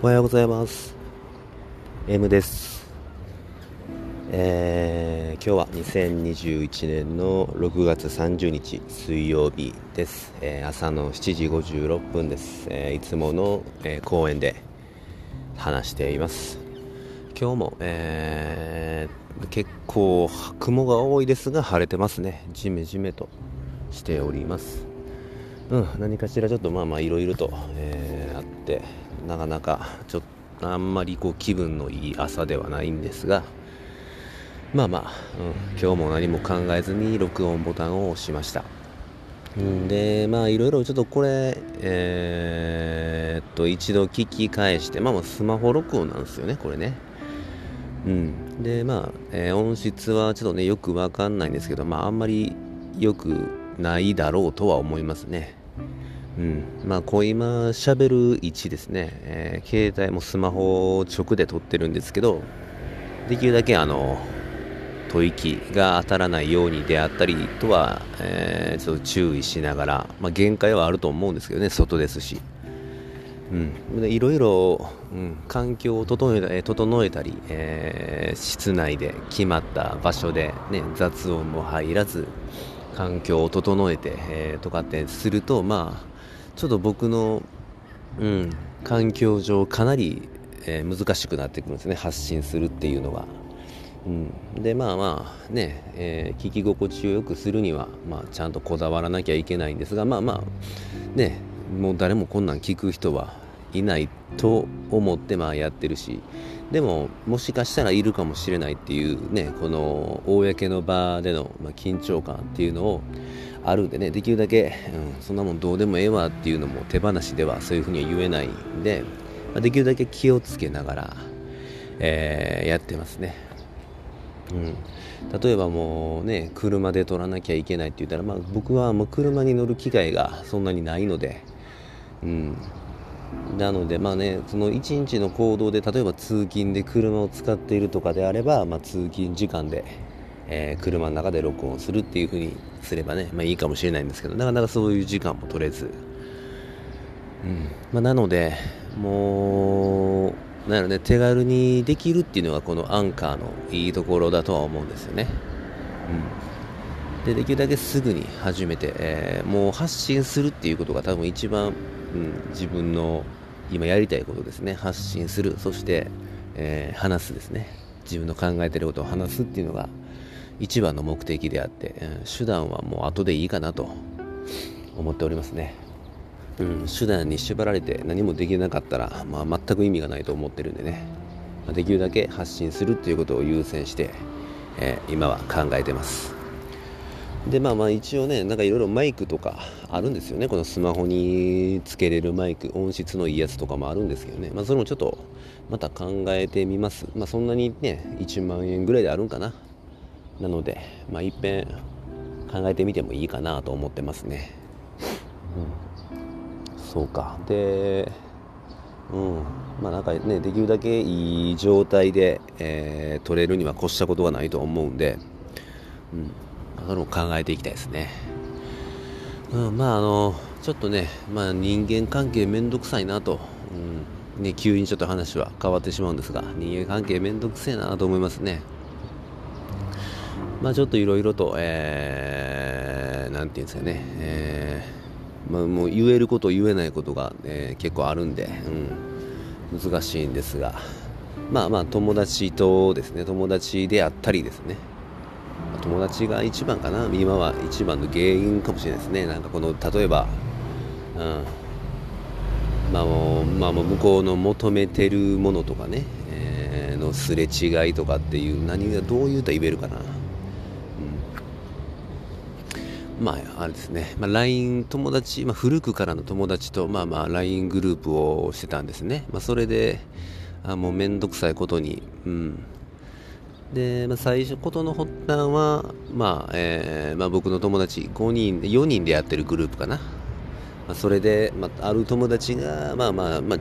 おはようございます。 M です。今日は2021年の6月30日水曜日です。朝の7時56分です。いつもの、公園で話しています。今日も、結構雲が多いですが晴れてますね。ジメジメとしております。何かしらちょっといろいろと、あってなかなかちょっとあんまり気分のいい朝ではないんですが、今日も何も考えずに録音ボタンを押しました。でいろいろちょっとこれ一度聞き返して、スマホ録音なんですよねこれね。で音質はちょっとねよくわかんないんですけど、あんまりよくないだろうとは思いますね。今喋る位置ですね、携帯もスマホ直で撮ってるんですけど、できるだけ吐息が当たらないようにであったりとは、ちょっと注意しながら、限界はあると思うんですけどね、外ですし、いろいろ環境を整えたり、室内で決まった場所で、雑音も入らず環境を整えて、とかってすると、ちょっと僕の、環境上かなり、難しくなってくるんですね、発信するっていうのが。で聞き心地をよくするには、ちゃんとこだわらなきゃいけないんですが、もう誰もこんなん聞く人はいないと思ってやってるし、でももしかしたらいるかもしれないっていうね、この公の場での緊張感っていうのをあるんでね、できるだけ、そんなもんどうでもええわっていうのも手放しではそういうふうには言えないんで、できるだけ気をつけながら、やってますね。例えばもうね車で撮らなきゃいけないって言ったら、僕はもう車に乗る機会がそんなにないので、なのでその一日の行動で、例えば通勤で車を使っているとかであれば、通勤時間で、車の中で録音するっていう風にすればね、いいかもしれないんですけど、なかなかそういう時間も取れず、なのでもう手軽にできるっていうのがこのアンカーのいいところだとは思うんですよね。できるだけすぐに始めて、もう発信するっていうことが多分一番、自分の今やりたいことですね。発信する、そして、話すですね。自分の考えていることを話すっていうのが一番の目的であって、手段はもう後でいいかなと思っておりますね。手段に縛られて何もできなかったら、全く意味がないと思ってるんでね、できるだけ発信するっていうことを優先して、今は考えてます。で一応ね、いろいろマイクとかあるんですよね。このスマホにつけれるマイク、音質のいいやつとかもあるんですけどね、それもちょっとまた考えてみます。そんなにね1万円ぐらいであるんかな。なのでいっぺん考えてみてもいいかなと思ってますね。そうか。でできるだけいい状態で、撮れるには越したことはないと思うんで、それも考えていきたいですね。ちょっとね、人間関係めんどくさいなと、急にちょっと話は変わってしまうんですが、人間関係めんどくせえなと思いますね。ちょっといろいろと、なんていうんですかね、もう言えること言えないことが、結構あるんで、難しいんですが、友達とですね、友達であったりですね、友達が一番かな、今は一番の原因かもしれないですね。この例えば、もう向こうの求めてるものとかね、のすれ違いとかっていう、何がどう言うと言えるかな。あれですね、LINE 友達、古くからの友達と、LINE グループをしてたんですね。それでもうめんどくさいことに、で最初ことの発端は、僕の友達5人4人でやってるグループかな、それで、ある友達が、ち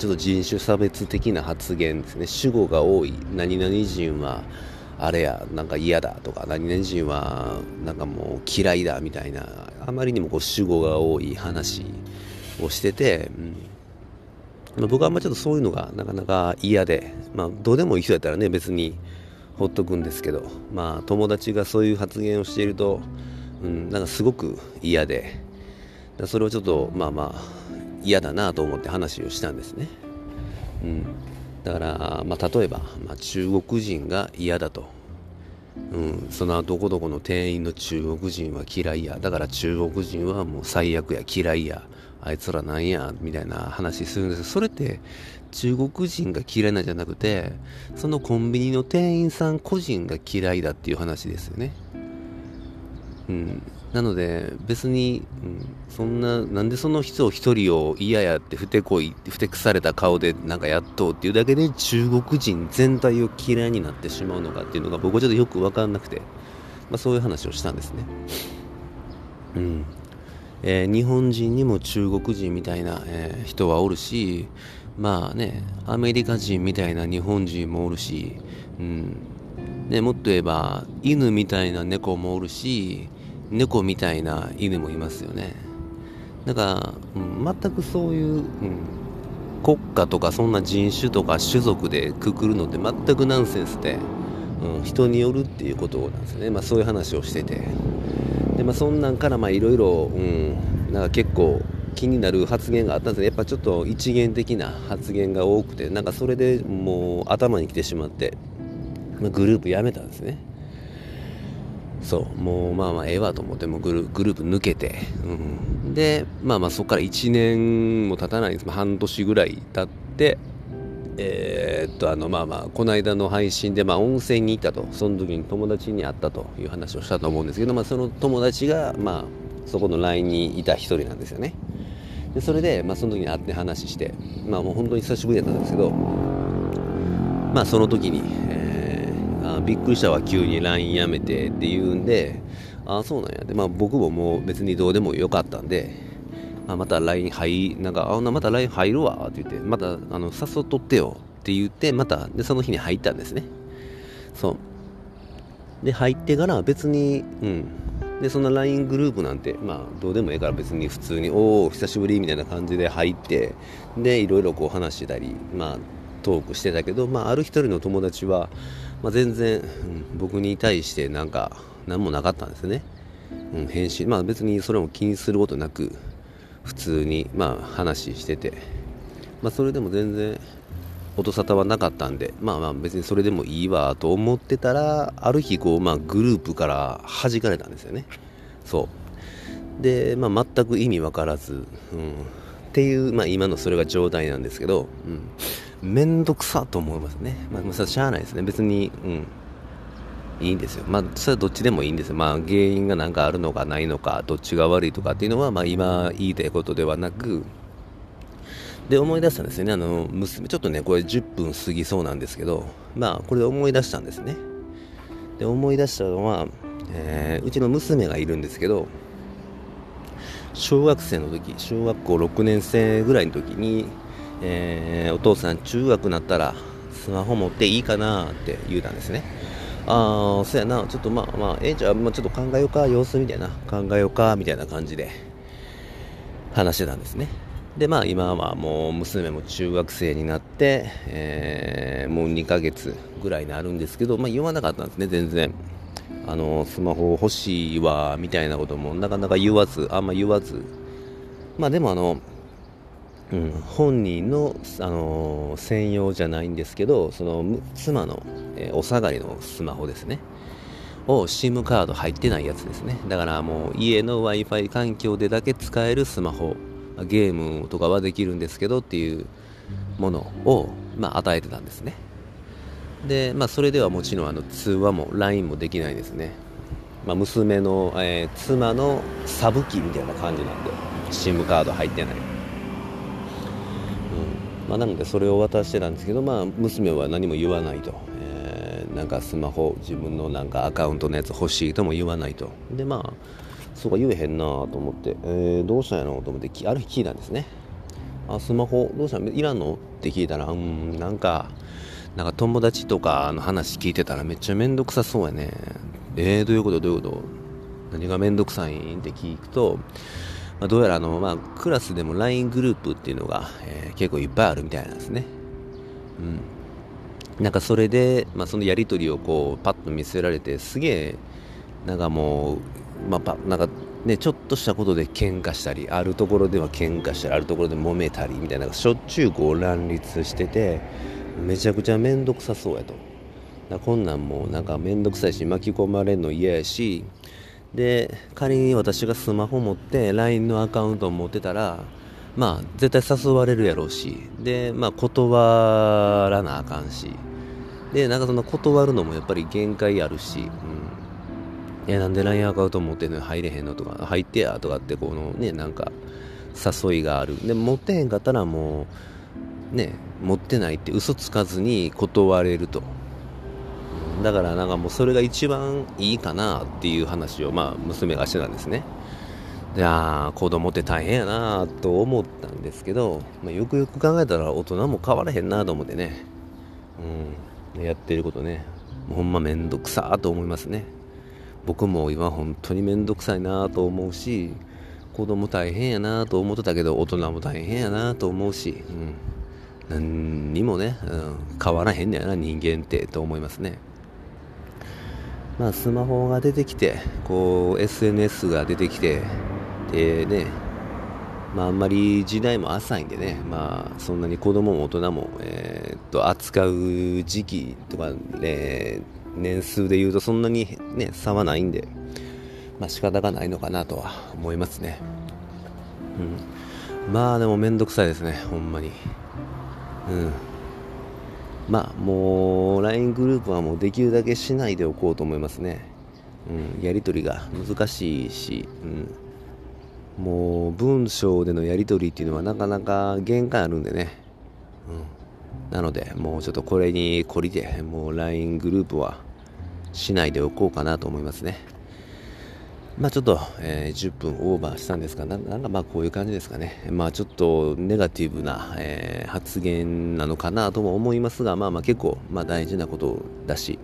ょっと人種差別的な発言ですね、主語が多い、何々人はあれや嫌だとか、何々人はもう嫌いだみたいな、あまりにも主語が多い話をしてて、僕はあんまちょっとそういうのがなかなか嫌で、どうでもいい人やったらね別にほっとくんですけど、友達がそういう発言をしていると、なんかすごく嫌で、それをちょっと嫌だなと思って話をしたんですね。だから、例えば、中国人が嫌だと、そのどこどこの店員の中国人は嫌いや、だから中国人はもう最悪や、嫌いや、あいつらなんやみたいな話するんですけど、それって中国人が嫌いなんじゃなくて、そのコンビニの店員さん個人が嫌いだっていう話ですよね。なので別に、そんな、なんでその人一人を嫌やってふてこい、ふてくされた顔でなんかやっとうっていうだけで中国人全体を嫌いになってしまうのかっていうのが僕はちょっとよく分かんなくて、そういう話をしたんですね。日本人にも中国人みたいな、人はおるし、アメリカ人みたいな日本人もおるし、もっと言えば犬みたいな猫もおるし、猫みたいな犬もいますよね。だから、全くそういう、国家とかそんな人種とか種族でくくるのって全くナンセンスで、人によるっていうことなんですね。そういう話をしてて、でそんなんからいろいろ結構気になる発言があったんですね。やっぱちょっと一元的な発言が多くて、それでもう頭にきてしまって、グループやめたんですね。もうええわと思って、もうグループ抜けて、でそこから1年も経たないんです。半年ぐらい経って、この間の配信で、温泉に行ったと、その時に友達に会ったという話をしたと思うんですけど、その友達が、そこの LINE にいた一人なんですよね。でそれで、その時に会って話して、もう本当に久しぶりだったんですけど、その時に、びっくりしたわ、急に LINE やめてって言うんで、ああそうなんやで、僕ももう別にどうでもよかったんで、また LINE また LINE 入るわって言って、また誘っとってよって言って、でその日に入ったんですね。で入ってから別に、でそんな LINE グループなんてどうでもいいから、別に普通におお久しぶりみたいな感じで入って、でいろいろこう話してたり、トークしてたけど、ある一人の友達は、全然、僕に対してなんか何もなかったんですね。返信、別にそれも気にすることなく普通に話してて、それでも全然音沙汰はなかったんで、別にそれでもいいわと思ってたら、ある日こう、グループから弾かれたんですよね。で、全く意味わからず、っていう、今のそれが状態なんですけど、めんどくさと思いますね。それはしゃあないですね。別に、いいんですよ。それはどっちでもいいんですよ。原因が何かあるのかないのか、どっちが悪いとかっていうのは、今言いたいことではなく、で、思い出したんですよね。娘、ちょっとね、これ10分過ぎそうなんですけど、これで思い出したんですね。で、思い出したのは、うちの娘がいるんですけど、小学生の時、小学校6年生ぐらいの時に、お父さん中学になったらスマホ持っていいかなって言うたんですね。ああそうやな、ちょっとじゃあ、ちょっと考えようか、様子みたいな、考えようかみたいな感じで話してたんですね。で今はもう娘も中学生になって、もう2ヶ月ぐらいになるんですけど、言わなかったんですね。全然スマホ欲しいわみたいなこともなかなか言わず、でも本人の、専用じゃないんですけど、その妻の、お下がりのスマホですねを SIM カード入ってないやつですね。だからもう家の Wi-Fi 環境でだけ使えるスマホ、ゲームとかはできるんですけどっていうものを、与えてたんですね。でそれではもちろん通話も LINE もできないですね。娘の、妻のサブ機みたいな感じなんで SIM カード入ってない。なのでそれを渡してたんですけど、娘は何も言わないと、なんかスマホ自分のなんかアカウントのやつ欲しいとも言わないと。でそうか言えへんなと思って、どうしたんやろと思って、ある日聞いたんですね。スマホどうしたんいらんのって聞いたら、なんか友達とかの話聞いてたらめっちゃめんどくさそうやね。どういうこと何がめんどくさいんって聞くと、どうやらクラスでも LINE グループっていうのが、結構いっぱいあるみたいなんですね。なんかそれで、そのやり取りをこうパッと見せられて、すげえなんかもう、なんかね、ちょっとしたことで喧嘩したり、あるところでは喧嘩したり、あるところで揉めたりみたいな、しょっちゅうこう乱立してて、めちゃくちゃめんどくさそうやと。こんなんもうなんかめんどくさいし、巻き込まれるの嫌やし、で仮に私がスマホ持って LINE のアカウントを持ってたら、絶対誘われるやろうし、で断らなあかんし、でなんかその断るのもやっぱり限界あるし、いやなんで LINE アカウント持ってんのに入れへんのとか、入ってやとかってこのね、なんか誘いがある。で持ってへんかったらもうね、持ってないって嘘つかずに断れると。だからなんかもうそれが一番いいかなっていう話を娘がしてたんですね。いやー子供って大変やなと思ったんですけど、よくよく考えたら大人も変わらへんなと思ってね、やってることね、ほんまめんどくさーと思いますね。僕も今本当にめんどくさいなと思うし、子供大変やなと思ってたけど大人も大変やなと思うし、何にもね、変わらへんねやな人間ってと思いますね。スマホが出てきて、こう SNS が出てきて、でね、あんまり時代も浅いんでね、そんなに子供も大人も、扱う時期とか、年数でいうとそんなにね差はないんで、仕方がないのかなとは思いますね。でもめんどくさいですね、ほんまに。もう LINE グループはもうできるだけしないでおこうと思いますね。やり取りが難しいし、もう文章でのやり取りっていうのはなかなか限界あるんでね、なのでもうちょっとこれに懲りて、もう LINE グループはしないでおこうかなと思いますね。ちょっと、10分オーバーしたんですが、こういう感じですかね。ちょっとネガティブな、発言なのかなとも思いますが、結構、大事なことだし、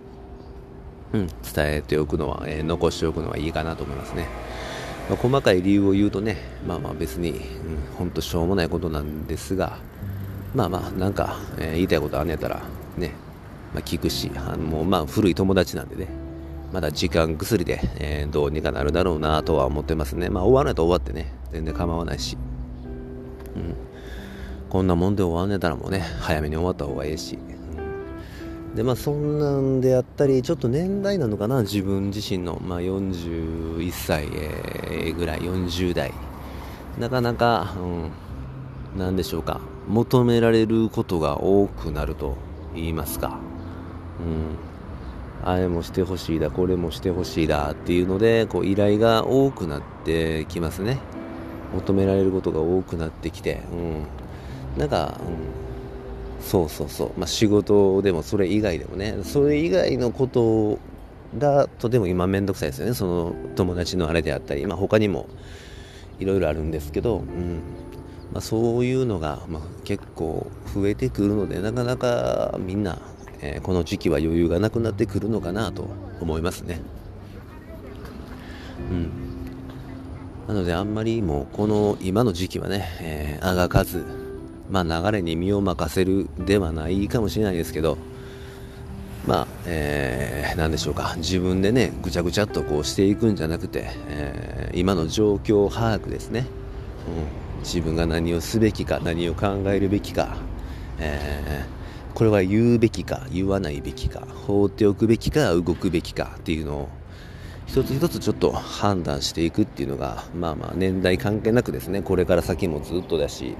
伝えておくのは、残しておくのはいいかなと思いますね。細かい理由を言うとね、別に、ほんとしょうもないことなんですが、なんか、言いたいことあんねやったら、ね、聞くし、古い友達なんでね、まだ時間薬で、どうにかなるだろうなとは思ってますね。終わらないと終わってね、全然構わないし、こんなもんで終わんねえたらもうね、早めに終わった方がいいし、でそんなんであったり、ちょっと年代なのかな、自分自身の、41歳、ぐらい40代、なかなか、なんでしょうか、求められることが多くなると言いますか、あれもしてほしいだ、これもしてほしいだっていうので、こう依頼が多くなってきますね。求められることが多くなってきて、仕事でもそれ以外でもね、それ以外のことだとでも今めんどくさいですよね。その友達のあれであったり、他にもいろいろあるんですけど、そういうのが、結構増えてくるので、なかなかみんなこの時期は余裕がなくなってくるのかなと思いますね。なのであんまりもうこの今の時期はね、あがかず、流れに身を任せるではないかもしれないですけど、何でしょうか、自分でねぐちゃぐちゃっとこうしていくんじゃなくて、今の状況把握ですね、自分が何をすべきか、何を考えるべきか、これは言うべきか言わないべきか、放っておくべきか動くべきかっていうのを一つ一つちょっと判断していくっていうのが、年代関係なくですね、これから先もずっとだし、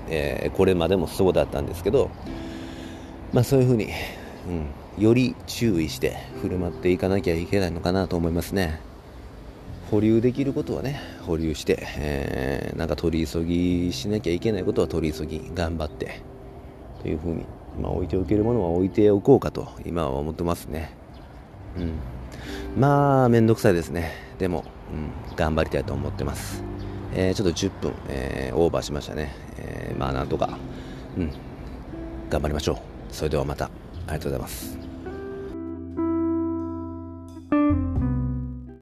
これまでもそうだったんですけど、そういうふうに、より注意して振る舞っていかなきゃいけないのかなと思いますね。保留できることはね保留して、なんか取り急ぎしなきゃいけないことは取り急ぎ頑張ってというふうに、置いておけるものは置いておこうかと今は思ってますね。めんどくさいですね。でも、頑張りたいと思ってます。ちょっと10分、オーバーしましたね。なんとか、頑張りましょう。それではまた。ありがとうございます。